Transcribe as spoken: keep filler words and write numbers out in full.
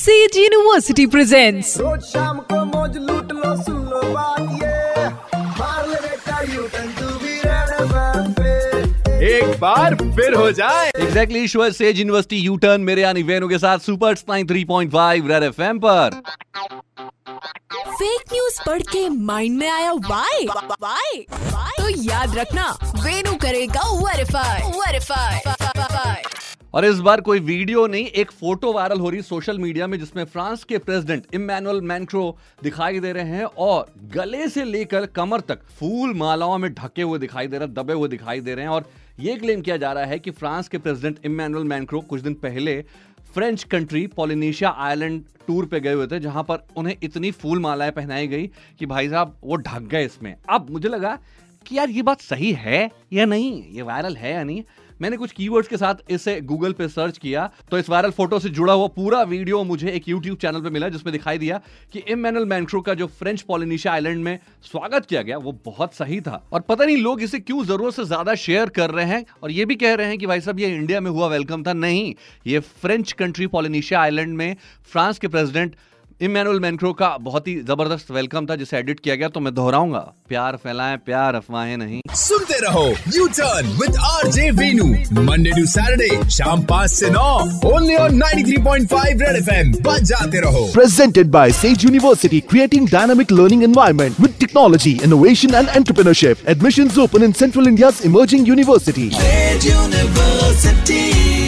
Says university presents रोज शाम को मौज लूट लो सुन लो बात ये मार ले बेटा यूटर्न तू भी रेड एफएम पे एक बार फिर हो जाए exactly sure Sage University U turn मेरे यानी वेनु के साथ सुपर तिरानवे पॉइंट पाँच रेड एफएम पर। फेक न्यूज पढ़ के माइंड में आया वाई वाई तो याद रखना वेनु करेगा वेरीफाई वेरीफाई। और इस बार कोई वीडियो नहीं, एक फोटो वायरल हो रही सोशल मीडिया में जिसमें फ्रांस के प्रेसिडेंट इमैनुअल मैक्रों दिखाई दे रहे हैं और गले से लेकर कमर तक फूल मालाओं में ढके हुए दिखाई दे रहे हैं, दबे हुए दिखाई दे रहे हैं। और ये क्लेम किया जा रहा है कि फ्रांस के प्रेसिडेंट इमैनुअल मैक्रों कुछ दिन पहले French country Polynesia island tour पे गए हुए थे, जहां पर उन्हें इतनी फूल मालाएं पहनाई गई कि भाई साहब वो ढक गए इसमें। अब मुझे लगा कि यार ये बात सही है या नहीं, ये वायरल है या नहीं। मैंने कुछ कीवर्ड्स के साथ इसे गूगल पे सर्च किया तो इस वायरल फोटो से जुड़ा हुआ पूरा वीडियो मुझे एक यूट्यूब चैनल पे मिला, जिसमें दिखाई दिया कि इमैनुअल मैक्रों का जो फ्रेंच पोलिनेशिया आइलैंड में स्वागत किया गया वो बहुत सही था। और पता नहीं लोग इसे क्यों जरूरत से ज्यादा शेयर कर रहे हैं और ये भी कह रहे हैं कि भाई साहब ये इंडिया में हुआ वेलकम था। नहीं, ये फ्रेंच कंट्री पोलिनेशिया आइलैंड में फ्रांस के प्रेसिडेंट इमैनुअल मैक्रों का बहुत ही जबरदस्त वेलकम था जिसे एडिट किया गया। तो मैं दोहराऊंगा, प्यार फैलाएं, प्यार अफवाहें नहीं। सुनते रहो U turn with RJ Venu Monday to Saturday शाम पाँच से नौ ओनली ऑन तिरानवे पॉइंट पाँच रेड एफएम बज जाते रहो। Presented by Sage University creating dynamic learning environment with technology innovation and entrepreneurship. Admissions open in central India's emerging university Sage university.